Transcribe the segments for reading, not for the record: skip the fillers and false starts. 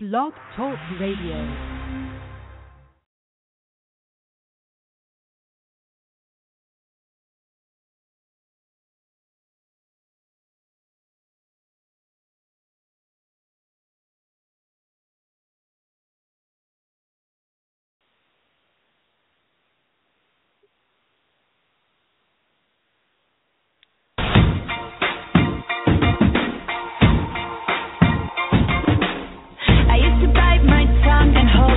Blog Talk Radio. And hope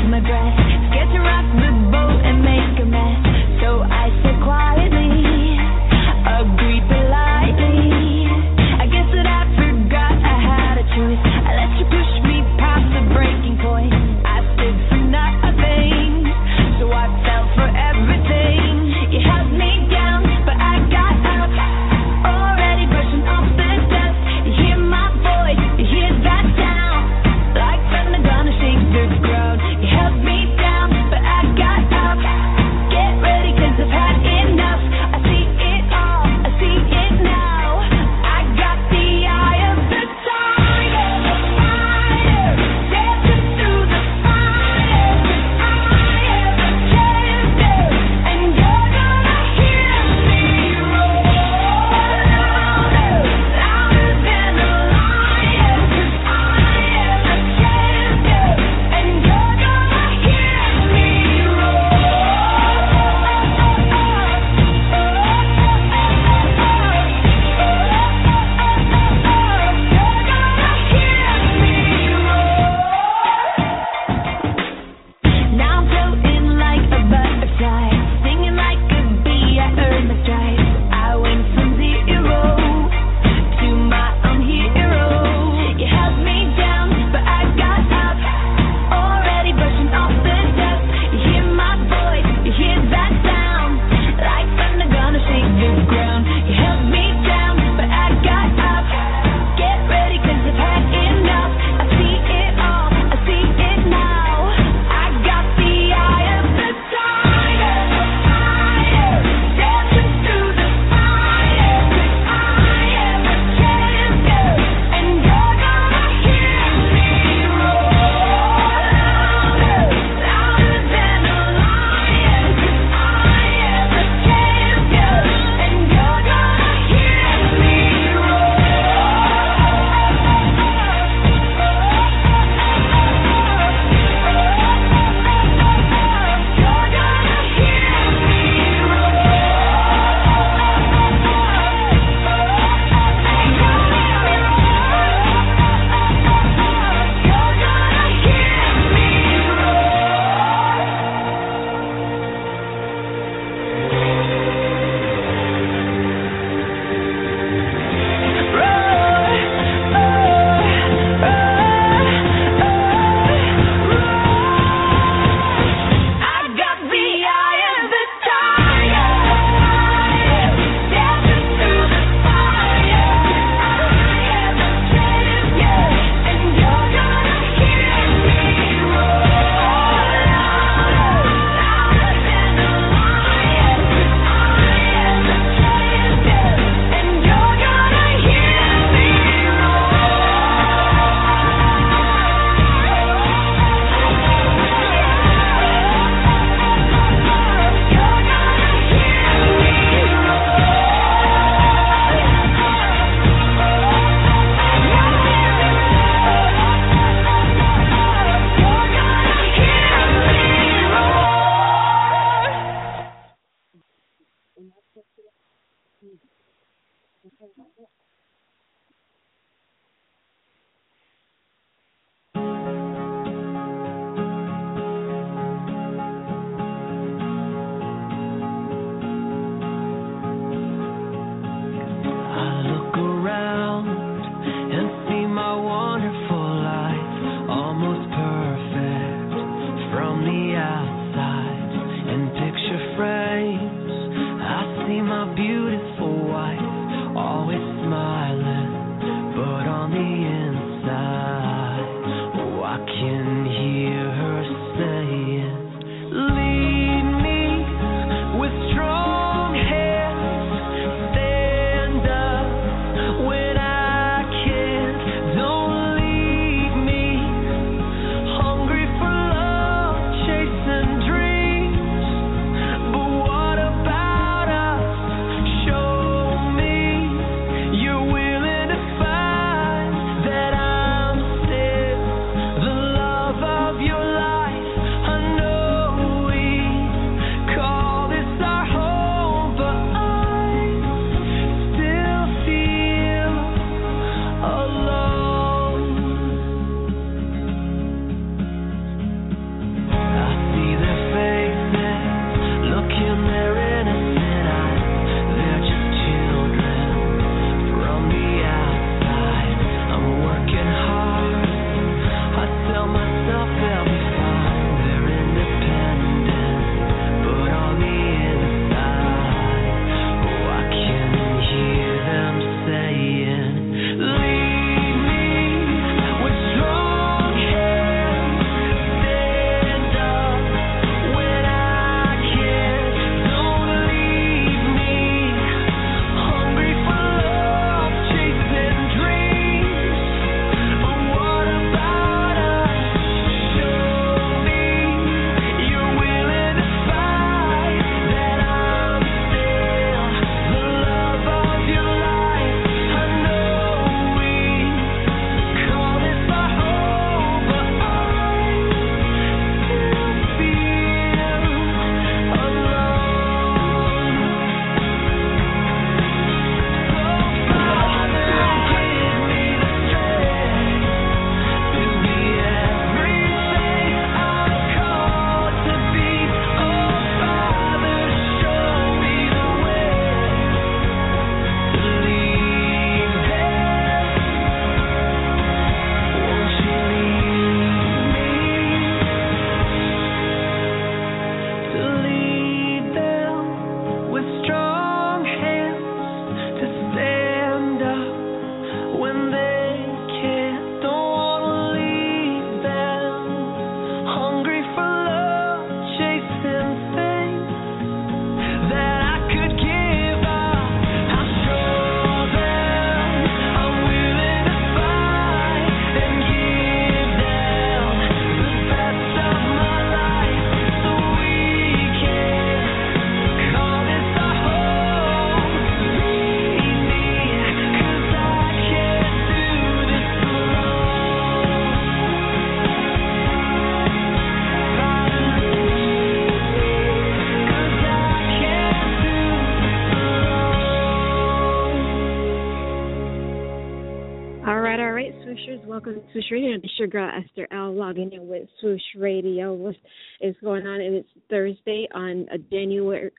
Swoosh Radio. It's your girl, Esther L., logging in with Swoosh Radio. What is going on? And it's Thursday on February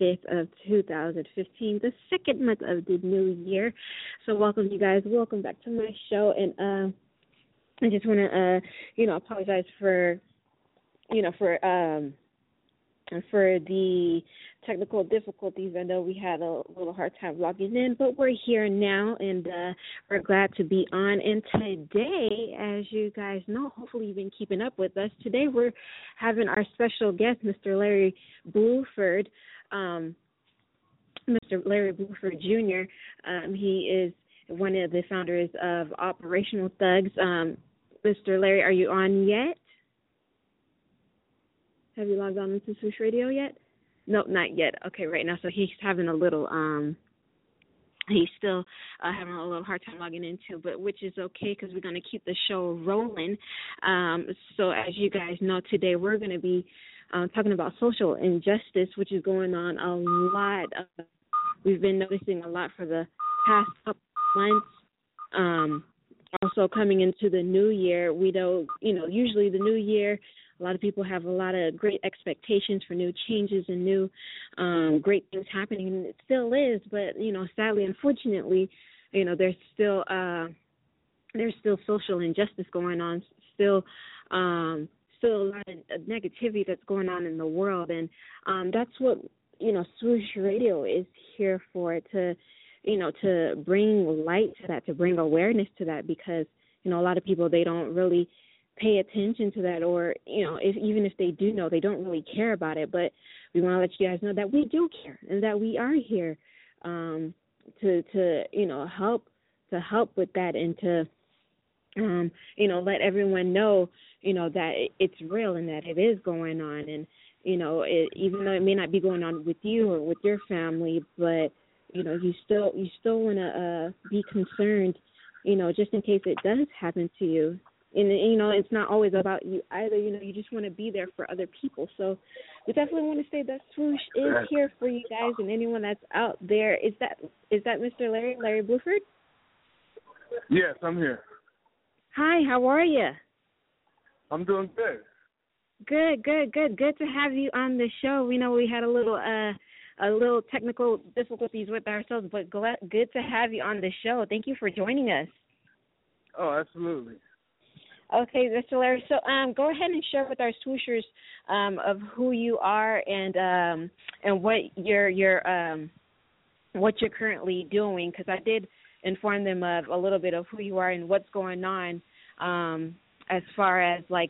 5th of 2015, the second month of the new year. So welcome, you guys. Welcome back to my show. And I just want to, apologize for the technical difficulties. I know we had a little hard time logging in, but we're here now, and we're glad to be on. And today, as you guys know, hopefully you've been keeping up with us. Today we're having our special guest, Mr. Larry Bluford, Mr. Larry Bluford Jr. He is one of the founders of Operational Thugs. Mr. Larry, are you on yet? Have you logged on into Swoosh Radio yet? Nope, not yet. Okay, right now. So he's having a little, he's still having a little hard time logging into, but which is okay because we're going to keep the show rolling. So as you guys know, today we're going to be talking about social injustice, which is going on a lot. We've been noticing a lot for the past couple months. Also coming into the new year, we don't, usually the new year, a lot of people have a lot of great expectations for new changes and new great things happening, and it still is. But, sadly, unfortunately, there's still social injustice going on, still a lot of negativity that's going on in the world. And that's what, Swoosh Radio is here for, to bring light to that, to bring awareness to that, because, a lot of people, they don't really pay attention to that, or even if they do know, they don't really care about it. But we want to let you guys know that we do care and that we are here to help with that, and to let everyone know that it's real and that it is going on. And even though it may not be going on with you or with your family, but you still want to be concerned, just in case it does happen to you. And, it's not always about you either. You just want to be there for other people. So we definitely want to say that Swoosh is here for you guys and anyone that's out there. Is that Mr. Larry Bluford? Yes, I'm here. Hi, how are you? I'm doing good. Good. Good to have you on the show. We know we had a little technical difficulties with ourselves, but good to have you on the show. Thank you for joining us. Oh, absolutely. Okay, Mr. Larry, so go ahead and share with our swooshers of who you are and what you're currently doing, because I did inform them of a little bit of who you are and what's going on as far as the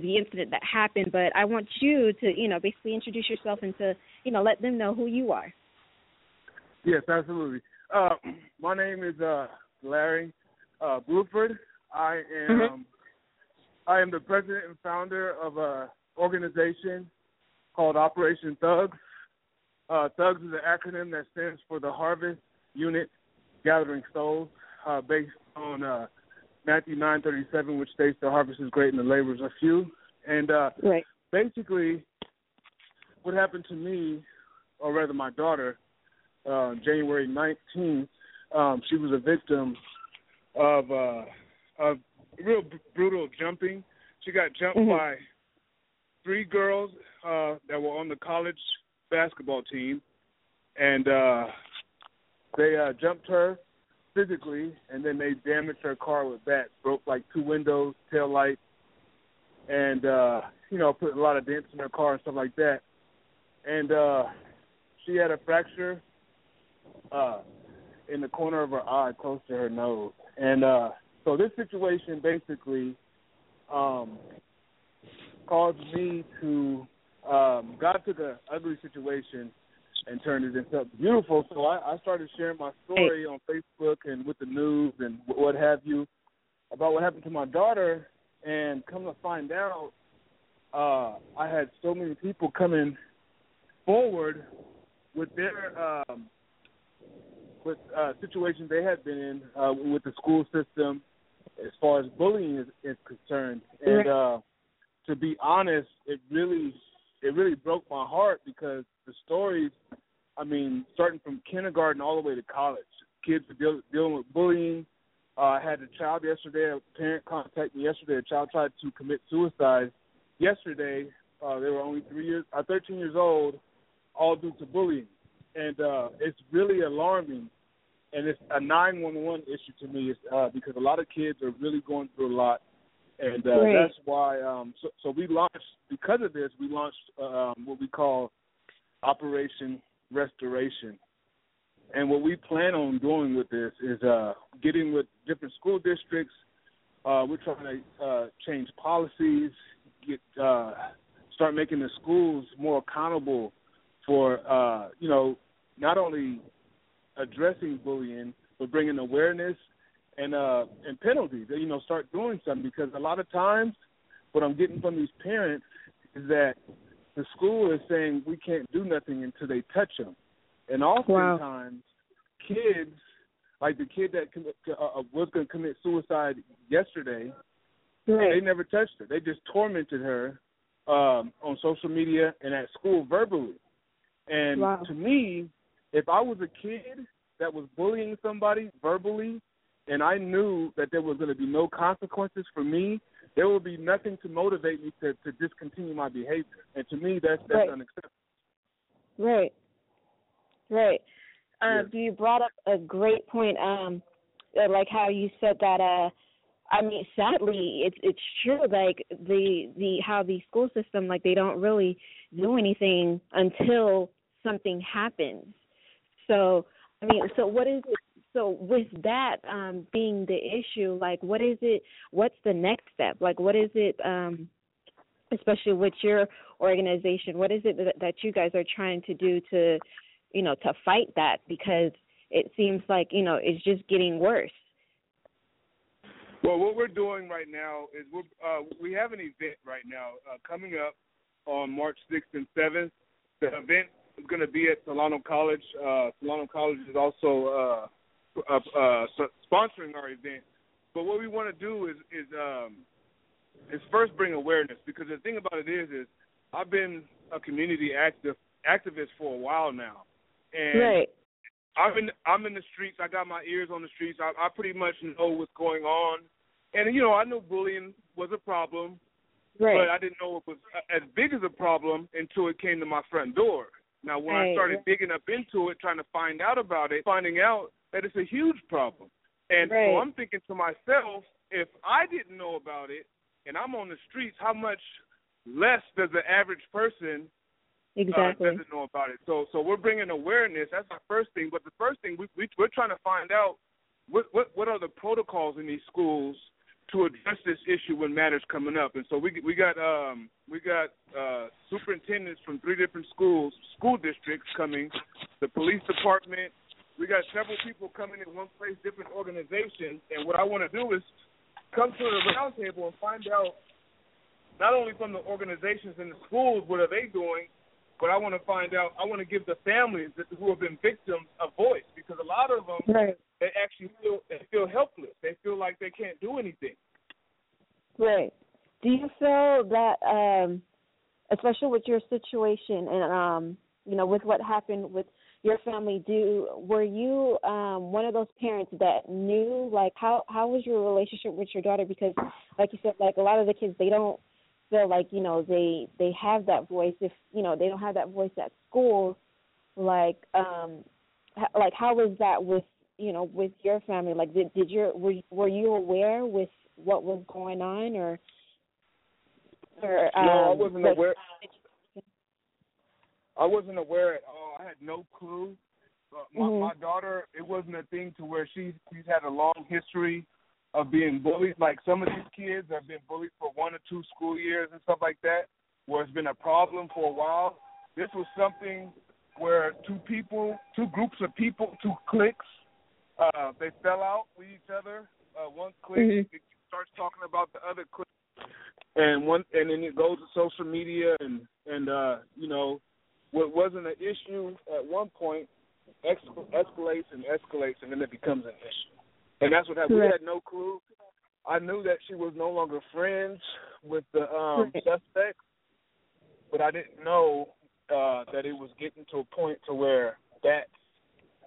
incident that happened. But I want you to basically introduce yourself and to let them know who you are. Yes, absolutely. My name is Larry Bluford. I am the president and founder of an organization called Operation Thugs. Thugs is an acronym that stands for the Harvest Unit Gathering Souls, based on Matthew 9:37, which states the harvest is great and the laborers are few. And right. Basically, what happened to me, or rather my daughter, January 19th, she was a victim of real brutal jumping. She got jumped by three girls that were on the college basketball team, and they jumped her physically, and then they damaged her car with bats, broke like two windows, tail lights, and put a lot of dents in her car and stuff like that. And she had a fracture in the corner of her eye, close to her nose, and so this situation basically caused me to God took an ugly situation and turned it into something beautiful. So I started sharing my story on Facebook and with the news and what have you about what happened to my daughter. And come to find out, I had so many people coming forward with their situations they had been in with the school system, as far as bullying is concerned. And to be honest, it really broke my heart, because the stories, starting from kindergarten all the way to college, kids were dealing with bullying, had a child yesterday, a parent contacted me yesterday. A child tried to commit suicide yesterday. They were only 13 years old, all due to bullying. And it's really alarming, and it's a 911 issue to me because a lot of kids are really going through a lot. And that's why so we launched, because of this, we launched what we call Operation Restoration. And what we plan on doing with this is getting with different school districts. We're trying to change policies, start making the schools more accountable for, not only addressing bullying, but bringing awareness and penalties. Start doing something, because a lot of times what I'm getting from these parents is that the school is saying we can't do nothing until they touch them. And oftentimes, kids, like the kid that was going to commit suicide yesterday, they never touched her. They just tormented her on social media and at school verbally. And to me, if I was a kid that was bullying somebody verbally and I knew that there was going to be no consequences for me, there would be nothing to motivate me to discontinue my behavior. And to me, that's unacceptable. Right. You brought up a great point, like how you said that, sadly, it's true, like how the school system, like they don't really do anything until something happens. So, so what is it? So with that being the issue, like what is it, what's the next step? Like what is it, especially with your organization, what is it that you guys are trying to do to, to fight that, because it seems like, it's just getting worse? Well, what we're doing right now is we have an event right now coming up on March 6th and 7th. The event is going to be at Solano College. Solano College is also sponsoring our event. But what we want to do is first bring awareness, because the thing about it is I've been a community activist for a while now. And I'm in the streets. I got my ears on the streets. I pretty much know what's going on. And, I knew bullying was a problem, but I didn't know it was as big as a problem until it came to my front door. Now, when I started digging up into it, trying to find out about it, finding out that it's a huge problem. And so I'm thinking to myself, if I didn't know about it and I'm on the streets, how much less does the average person doesn't know about it. So we're bringing awareness. That's our first thing. But the first thing we're trying to find out what are the protocols in these schools to address this issue when matters coming up. And so we got superintendents from three different school districts coming, the police department. We got several people coming in one place, different organizations. And what I want to do is come to the roundtable and find out not only from the organizations and the schools what are they doing, but I want to find out, I want to give the families who have been victims a voice, because a lot of them, they actually feel helpless. They feel like they can't do anything. Right. Do you feel that, especially with your situation and, with what happened with your family, were you one of those parents that knew, like, how was your relationship with your daughter? Because, like you said, like a lot of the kids, they don't feel like, they have that voice. If, they don't have that voice at school, like, how was that with, with your family? Like, were you aware with what was going on, or no, I wasn't aware. I wasn't aware at all. I had no clue. My daughter, it wasn't a thing to where she's had a long history of being bullied. Like, some of these kids have been bullied for 1 or 2 school years and stuff like that, where it's been a problem for a while. This was something where two groups of people, 2 cliques, they fell out with each other. One clique it starts talking about the other clique, and then it goes to social media and what wasn't an issue at one point escalates, and then it becomes an issue. And that's what happened. We had no clue. I knew that she was no longer friends with the suspects, but I didn't know that it was getting to a point to where that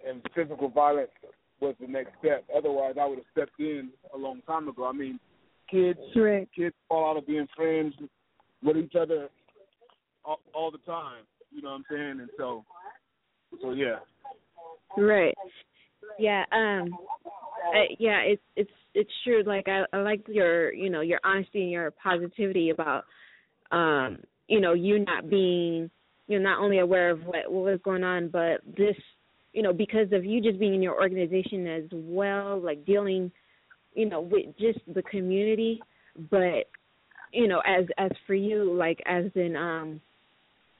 and physical violence was the next step. Otherwise, I would have stepped in a long time ago. I mean, kids fall out of being friends with each other all the time. You know what I'm saying? And so yeah. Right. Yeah. Yeah. It's true. Like I like your honesty and your positivity about you not being not only aware of what was going on, but this because of you just being in your organization as well, like dealing with just the community, but as for you, like as in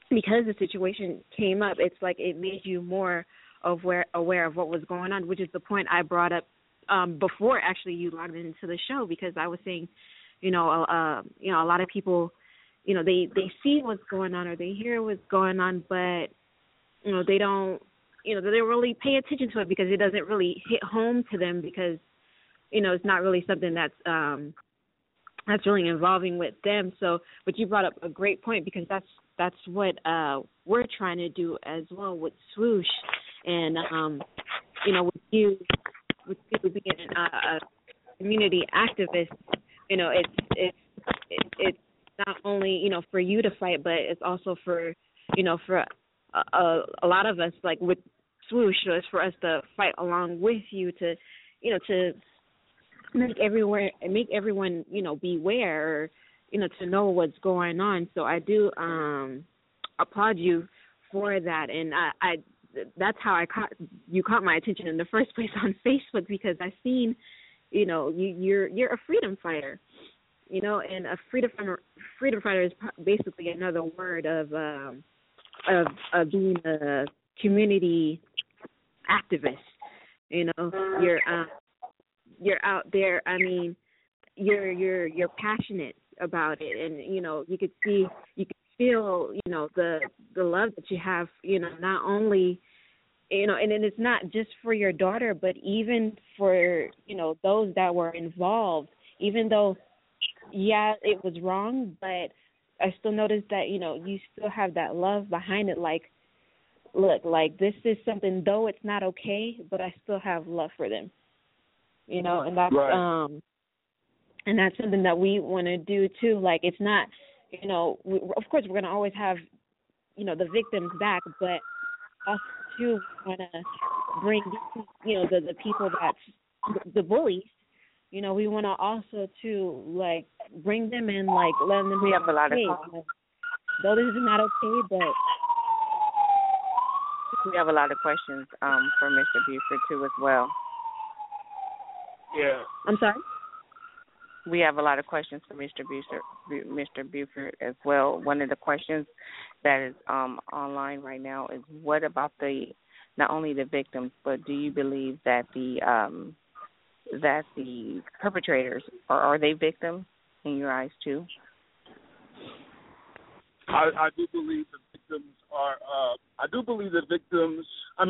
because the situation came up, it's like it made you more aware of what was going on, which is the point I brought up before actually you logged into the show, because I was saying, a lot of people, they see what's going on or they hear what's going on, but they don't, they don't really pay attention to it because it doesn't really hit home to them because it's not really something that's really involving with them. So, but you brought up a great point because that's what we're trying to do as well with Swoosh, and with you being a community activist, it's not only for you to fight, but it's also for for a lot of us, like with Swoosh, it's for us to fight along with you to to make everyone beware, to know what's going on. So I do applaud you for that, and I that's how you caught my attention in the first place on Facebook, because I seen, you're a freedom fighter, and a freedom fighter is basically another word of being a community activist. You're out there. I mean, you're passionate about it, and you could feel the love that you have, not only and it's not just for your daughter, but even for those that were involved. Even though it was wrong, but I still noticed that you still have that love behind it, like, look, like this is something, though it's not okay, but I still have love for them, and that's right. And that's something that we want to do too. Like, it's not of course we're going to always have the victims back, but us too want to bring the people that's the bullies, we want to also too, like, bring them in, like, let them be okay. Though this is not okay, but we have a lot of questions for Mr. Bluford too as well. Yeah, I'm sorry. We have a lot of questions for Mr. Bluford as well. One of the questions that is online right now is, what about not only the victims, but do you believe that the perpetrators, are they victims in your eyes too? I do believe the victims are.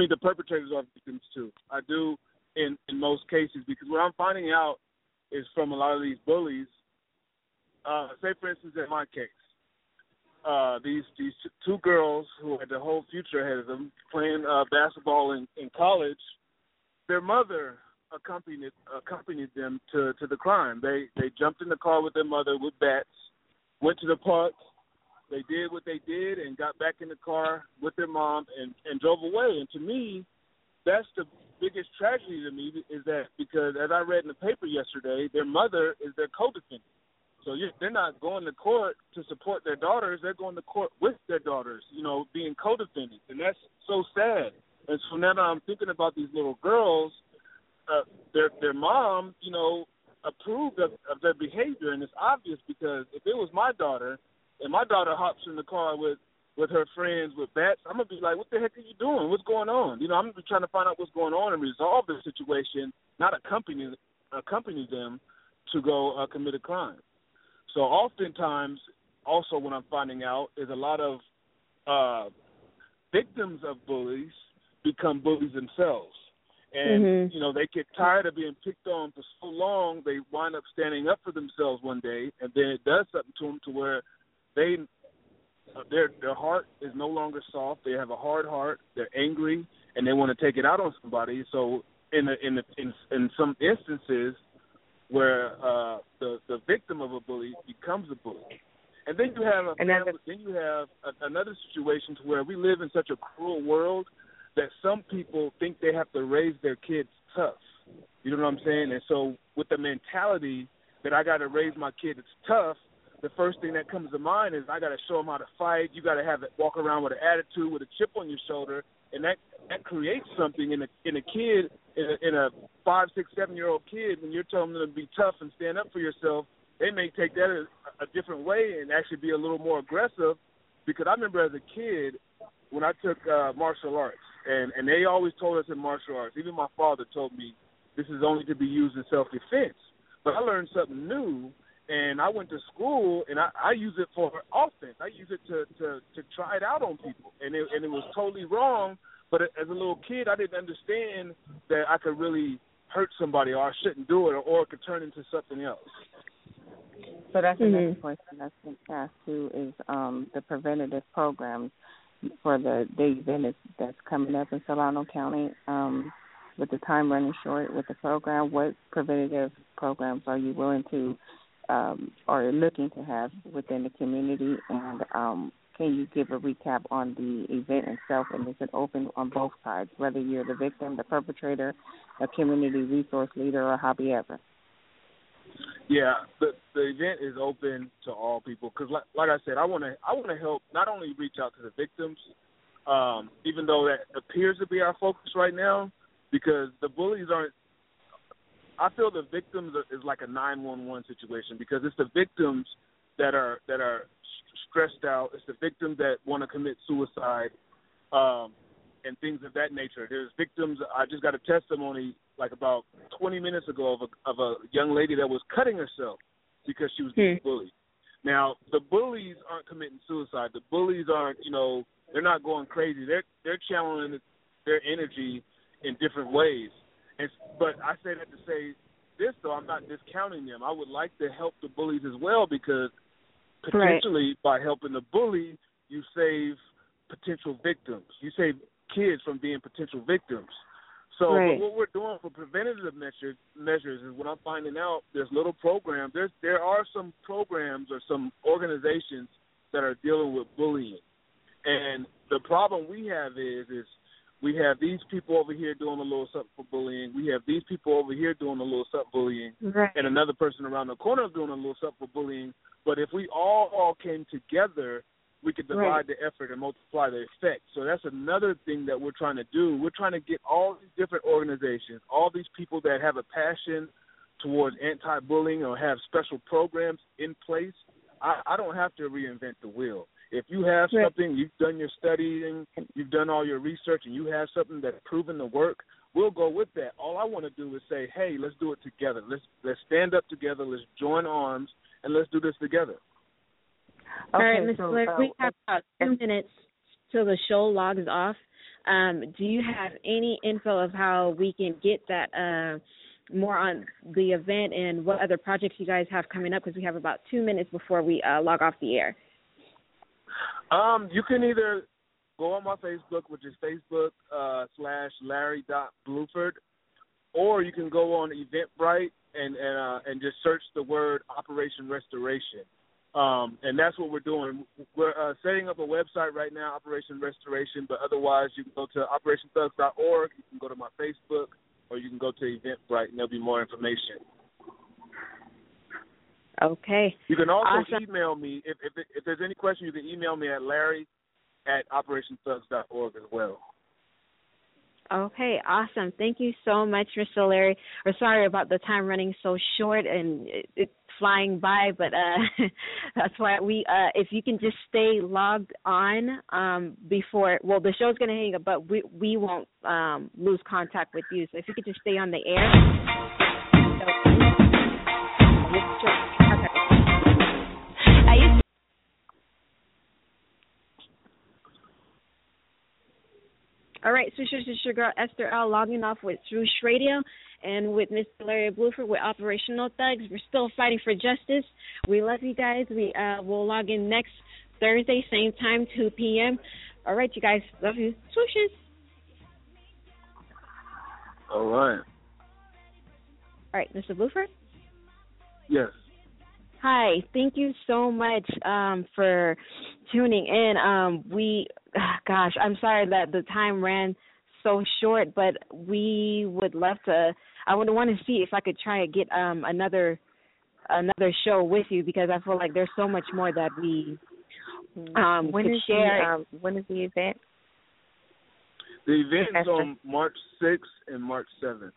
The perpetrators are victims too. I do in most cases, because what I'm finding out is from a lot of these bullies. Say, for instance, in my case, these two girls who had the whole future ahead of them playing basketball in college, their mother accompanied them to the crime. They jumped in the car with their mother with bats, went to the park. They did what they did and got back in the car with their mom and drove away. And to me, that's the biggest tragedy to me, is that because, as I read in the paper yesterday, their mother is their co-defendant. So they're not going to court to support their daughters. They're going to court with their daughters, being co-defendants. And that's so sad. And so now that I'm thinking about these little girls, their mom, approved of their behavior. And it's obvious, because if it was my daughter and my daughter hops in the car with her friends with bats, I'm going to be like, what the heck are you doing? What's going on? I'm going to be trying to find out what's going on and resolve the situation, not accompany them to go commit a crime. So oftentimes, also what I'm finding out is a lot of victims of bullies become bullies themselves. And, they get tired of being picked on for so long, they wind up standing up for themselves one day, and then it does something to them to where their heart is no longer soft. They have a hard heart. They're angry, and they want to take it out on somebody. So in some instances where the victim of a bully becomes a bully. And then you have another situation where we live in such a cruel world that some people think they have to raise their kids tough. You know what I'm saying? And so with the mentality that I got to raise my kids tough, the first thing that comes to mind is I got to show them how to fight. You got to have it walk around with an attitude, with a chip on your shoulder, and that creates something in a kid, in a 5, 6, 7-year-old kid. When you're telling them to be tough and stand up for yourself, they may take that a different way and actually be a little more aggressive. Because I remember as a kid when I took martial arts, and they always told us in martial arts, even my father told me, this is only to be used in self-defense. But I learned something new, and I went to school, and I use it for offense. I use it to try it out on people, and it was totally wrong. But as a little kid, I didn't understand that I could really hurt somebody, or I shouldn't do it, or it could turn into something else. So that's the next question that's been asked too, is the preventative programs for the day event that's coming up in Solano County. With the time running short with the program, what preventative programs are you willing to or looking to have within the community? And can you give a recap on the event itself? And is it open on both sides, whether you're the victim, the perpetrator, a community resource leader, or hobbyever? Yeah, the event is open to all people because, like I said, I want to help not only reach out to the victims, even though that appears to be our focus right now, because the bullies aren't – I feel the victims is like a 911 situation because it's the victims that are stressed out. It's the victims that want to commit suicide and things of that nature. There's victims – I just got a testimony like about 20 minutes ago of a young lady that was cutting herself because she was being bullied. Now, the bullies aren't committing suicide. The bullies aren't – they're not going crazy. They're channeling their energy in different ways. But I say that to say this, though, I'm not discounting them. I would like to help the bullies as well because potentially by helping the bully, you save potential victims. You save kids from being potential victims. So what we're doing for preventative measures is what I'm finding out, there's little programs. There are some programs or some organizations that are dealing with bullying. And the problem we have is we have these people over here doing a little something for bullying. We have these people over here doing a little something for bullying. Right. And another person around the corner doing a little something for bullying. But if we all came together, we could divide the effort and multiply the effect. So that's another thing that we're trying to do. We're trying to get all these different organizations, all these people that have a passion towards anti-bullying or have special programs in place. I don't have to reinvent the wheel. If you have something, you've done your studying, you've done all your research, and you have something that's proven to work, we'll go with that. All I want to do is say, hey, let's do it together. Let's stand up together. Let's join arms, and let's do this together. All right, Ms. Blair, we have about 2 minutes till the show logs off. Do you have any info of how we can get that more on the event and what other projects you guys have coming up? Because we have about 2 minutes before we log off the air. You can either go on my Facebook, which is Facebook /Larry.Bluford, or you can go on Eventbrite and just search the word Operation Restoration. And that's what we're doing. We're setting up a website right now, Operation Restoration, but otherwise you can go to OperationThugs.org, you can go to my Facebook, or you can go to Eventbrite, and there'll be more information. Okay. You can also email me. If there's any question, you can email me at larry@operationthugs.org as well. Okay, awesome. Thank you so much, Mr. Larry. We're sorry about the time running so short and it's flying by, but that's why we if you can just stay logged on before – well, the show's going to hang up, but we won't lose contact with you. So if you could just stay on the air. All right, Swoosh, this is your girl Esther L. logging off with Swoosh Radio and with Mr. Larry Bluford with Operational Thugs. We're still fighting for justice. We love you guys. We will log in next Thursday, same time, 2 p.m. All right, you guys. Love you. Swooshes. All right. All right, Mr. Bluford? Yes. Hi, thank you so much for tuning in. Gosh, I'm sorry that the time ran so short, but we would love to, I would want to see if I could try and get another show with you, because I feel like there's so much more that we could share. When is the event? The event is on March 6th and March 7th.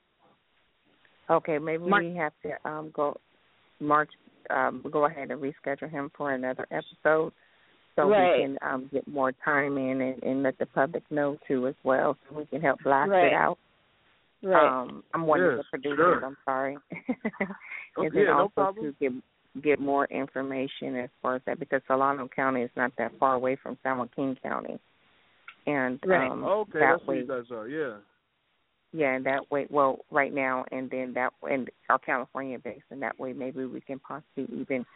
Okay, maybe we have to go ahead and reschedule him for another episode, so we can get more time in and let the public know too as well, so we can help blast it out. Right. I'm one of the producers. Sure. I'm sorry. And then also to get more information as far as that, because Solano County is not that far away from San Joaquin County, and that's where you guys are. Yeah. Yeah, and that way, well, right now, and then that, and our California base, and that way maybe we can possibly even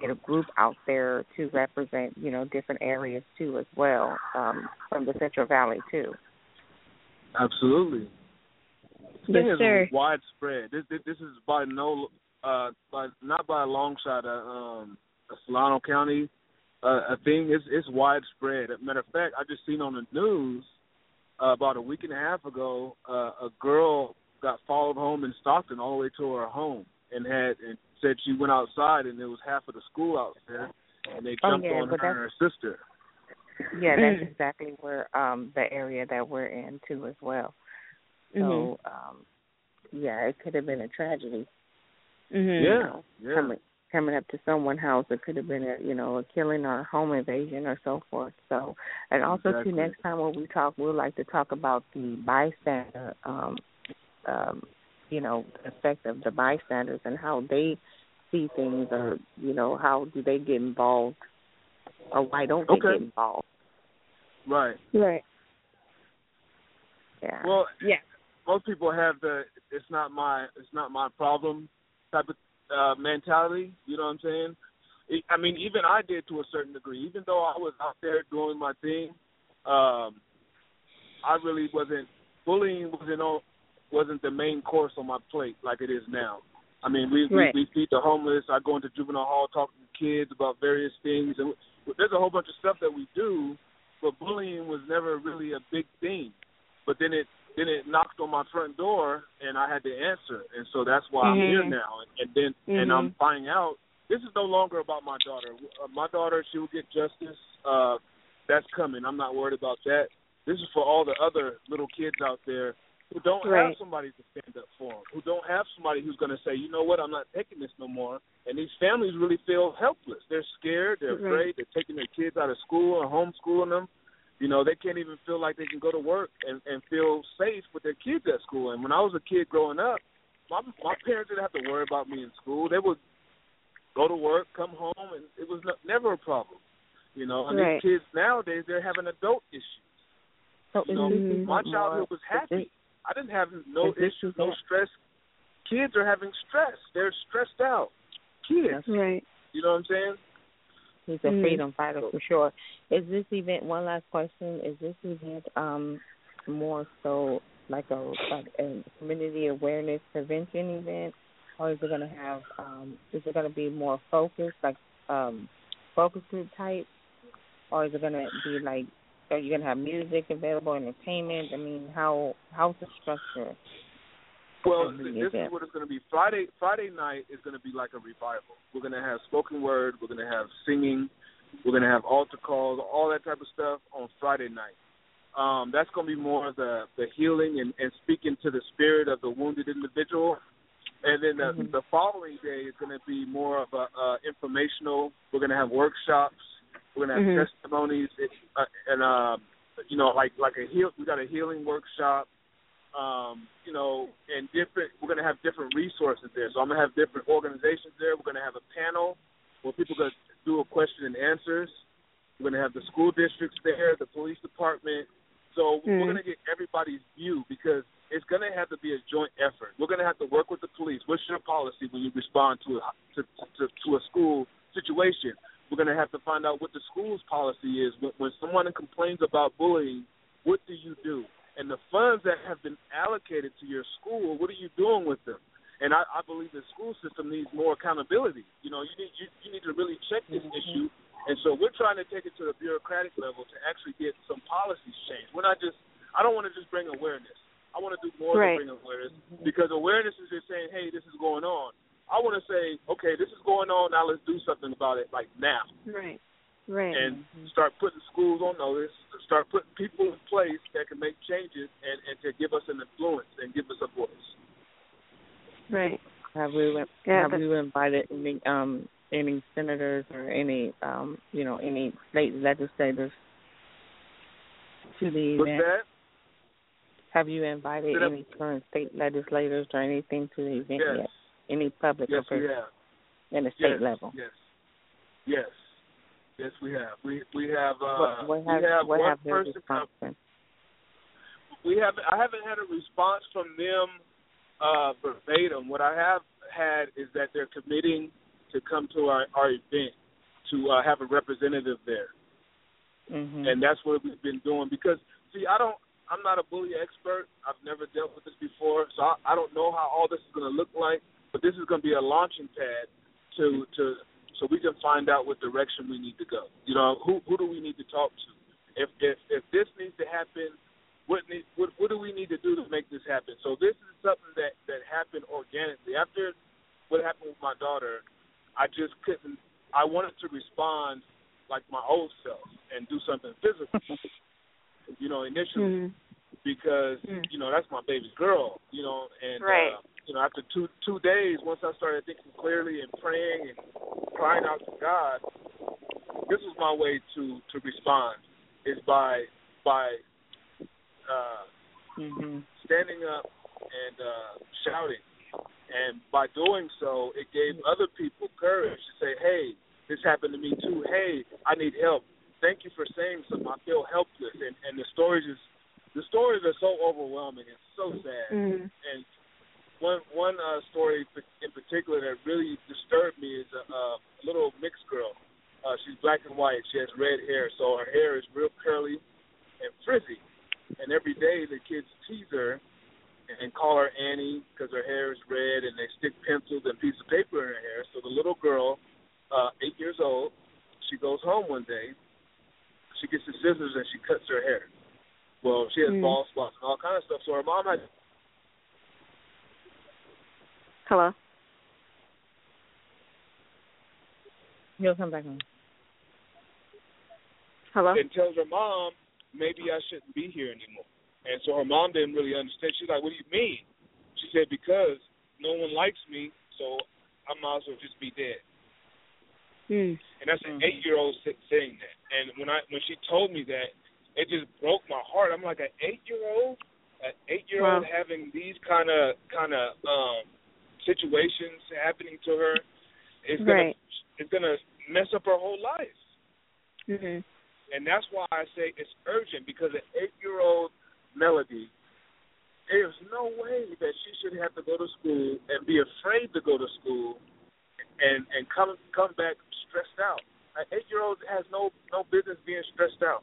get a group out there to represent, different areas too as well, from the Central Valley too. Absolutely. Yes, sir. This is widespread. This is not by a long shot a Solano County a thing. It's widespread. As a matter of fact, I just seen on the news. About a week and a half ago, a girl got followed home in Stockton all the way to her home, and said she went outside and there was half of the school out there, and they jumped on her and her sister. Yeah, that's exactly where the area that we're in too as well. So it could have been a tragedy. Mm-hmm. Yeah. Coming up to someone's house, it could have been a killing or a home invasion or so forth. So, and also too, next time when we talk, we'd like to talk about the bystander, effect of the bystanders and how they see things, or how do they get involved, or why don't they get involved? Right. Right. Yeah. Well, yeah. Most people have the it's not my problem type of mentality, you know what I'm saying? Even I did to a certain degree. Even though I was out there doing my thing, I really wasn't bullying. Wasn't the main course on my plate like it is now. I mean, we feed the homeless. I go into juvenile hall, talk to kids about various things, and there's a whole bunch of stuff that we do. But bullying was never really a big thing. But then it knocked on my front door, and I had to answer. And so that's why I'm here now. And I'm finding out this is no longer about my daughter. My daughter, she will get justice. That's coming. I'm not worried about that. This is for all the other little kids out there who don't have somebody to stand up for them, who don't have somebody who's going to say, you know what, I'm not taking this no more. And these families really feel helpless. They're scared. They're afraid. They're taking their kids out of school and homeschooling them. They can't even feel like they can go to work and feel safe with their kids at school. And when I was a kid growing up, my parents didn't have to worry about me in school. They would go to work, come home, and it was never a problem. And these kids nowadays, they're having adult issues. So my childhood was happy. I didn't have no issues, no stress. Kids are having stress. They're stressed out. Kids. Right. You know what I'm saying? He's a freedom fighter for sure. Is this event, one last question, is this event more so like a community awareness prevention event, or is it going to have, is it going to be more focused, like focus group type, or is it going to be like, are you going to have music available, entertainment? I mean, how's the structure? Well, this is what it's going to be. Friday night is going to be like a revival. We're going to have spoken word. We're going to have singing. We're going to have altar calls, all that type of stuff on Friday night. That's going to be more of the healing and speaking to the spirit of the wounded individual. And then the following day is going to be more of a informational. We're going to have workshops. We're going to have testimonies. We got a healing workshop. We're going to have different resources there. So I'm going to have different organizations there. We're going to have a panel where people are going to do a question and answers. We're going to have the school districts there, the police department. So we're going to get everybody's view, because it's going to have to be a joint effort. We're going to have to work with the police. What's your policy when you respond to a school situation? We're going to have to find out what the school's policy is. When someone complains about bullying, what do you do? and the funds that have been allocated to your school, what are you doing with them? And I believe the school system needs more accountability. You know, you need to really check this issue. And so we're trying to take it to the bureaucratic level to actually get some policies changed. We're not just – I don't want to just bring awareness. I want to do more than bring awareness, because awareness is just saying, hey, this is going on. I want to say, okay, this is going on. Now let's do something about it, like now. Right, right. And start putting schools on notice, start putting people in place that can make changes and to give us an influence and give us a voice. Right. Have you invited any senators or any state legislators to the event? Have you invited any current state legislators or anything to the event yet? Any public officials in the state level? Yes, we have. We have. I haven't had a response from them verbatim. What I have had is that they're committing to come to our event, to have a representative there, and that's what we've been doing. Because see, I'm not a bully expert. I've never dealt with this before, so I don't know how all this is going to look like. But this is going to be a launching pad to so we can find out what direction we need to go. You know, who do we need to talk to? If this needs to happen, what do we need to do to make this happen? So this is something that happened organically. After what happened with my daughter, I wanted to respond like my old self and do something physical, you know, initially, because, you know, that's my baby girl, you know, and you know, after two days, once I started thinking clearly and praying and crying out to God, this was my way to respond, is by standing up and shouting. And by doing so, it gave other people courage to say, hey, this happened to me too. Hey, I need help. Thank you for saying something. I feel helpless. And the stories are so overwhelming and so sad. And one story in particular that really disturbed me is a little mixed girl. She's black and white. She has red hair, so her hair is real curly and frizzy. And every day the kids tease her and call her Annie because her hair is red, and they stick pencils and pieces of paper in her hair. So the little girl, 8 years old, she goes home one day. She gets the scissors and she cuts her hair. Well, she has bald spots and all kind of stuff. So her mom had... Hello. You'll come back on. Hello. And tells her mom, maybe I shouldn't be here anymore. And so her mom didn't really understand. She's like, what do you mean? She said, because no one likes me, so I might as well just be dead. And that's an 8-year-old saying that. And when she told me that, it just broke my heart. I'm like, an eight-year-old having these kind of situations happening to her, it's gonna mess up her whole life. And that's why I say it's urgent, because an 8-year-old Melody, there's no way that she should have to go to school and be afraid to go to school and come back stressed out. An 8-year-old has no business being stressed out.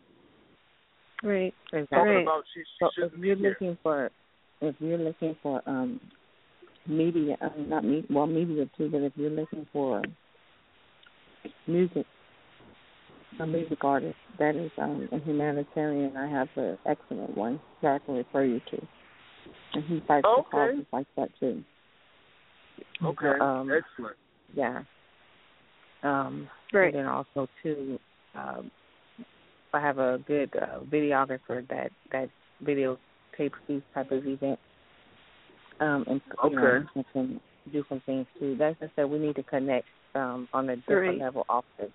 Right. Exactly. Talking about she shouldn't be here. If you're looking for media, media too, but if you're looking for music, a music artist that is a humanitarian, I have an excellent one that I can refer you to, and he fights for causes like that too. Okay, excellent. Yeah. And then also too, I have a good videographer that videotapes these type of events. You can do some things too. That's just that we need to connect on a different level off the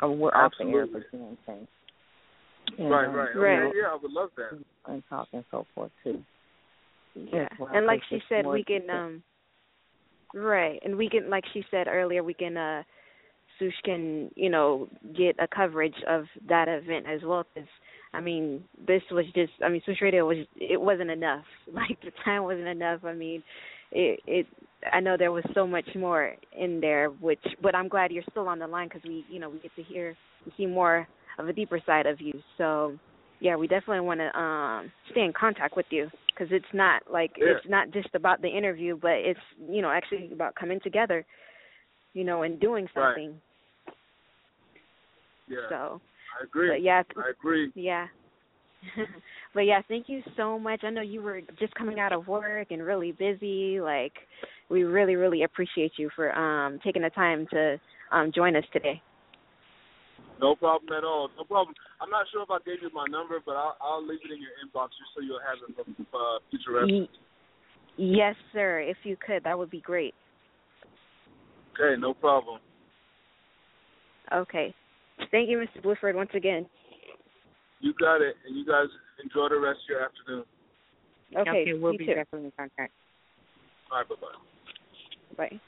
we're off the air for doing things. And, right. Yeah, I would love that. And talk and so forth too. Yeah, and like she said, we can and we can, like she said earlier, we can Swoosh can, you know, get a coverage of that event as well, because Swoosh Radio wasn't enough. Like, the time wasn't enough. I know there was so much more in there, but I'm glad you're still on the line, because we get to hear, see more of a deeper side of you. So yeah, we definitely want to stay in contact with you, because it's not like it's not just about the interview, but it's, you know, actually about coming together, you know, and doing something. Right. Yeah. So I agree. But yeah, I agree. Yeah. But yeah, thank you so much. I know you were just coming out of work and really busy. Like, we really, really appreciate you for taking the time to join us today. No problem at all. No problem. I'm not sure if I gave you my number, but I'll leave it in your inbox just so you'll have it for future reference. Yes, sir. If you could, that would be great. Okay, no problem. Okay. Thank you, Mr. Bluford, once again. You got it. And you guys enjoy the rest of your afternoon. Okay, we'll be back in contact. All right, bye-bye. Bye.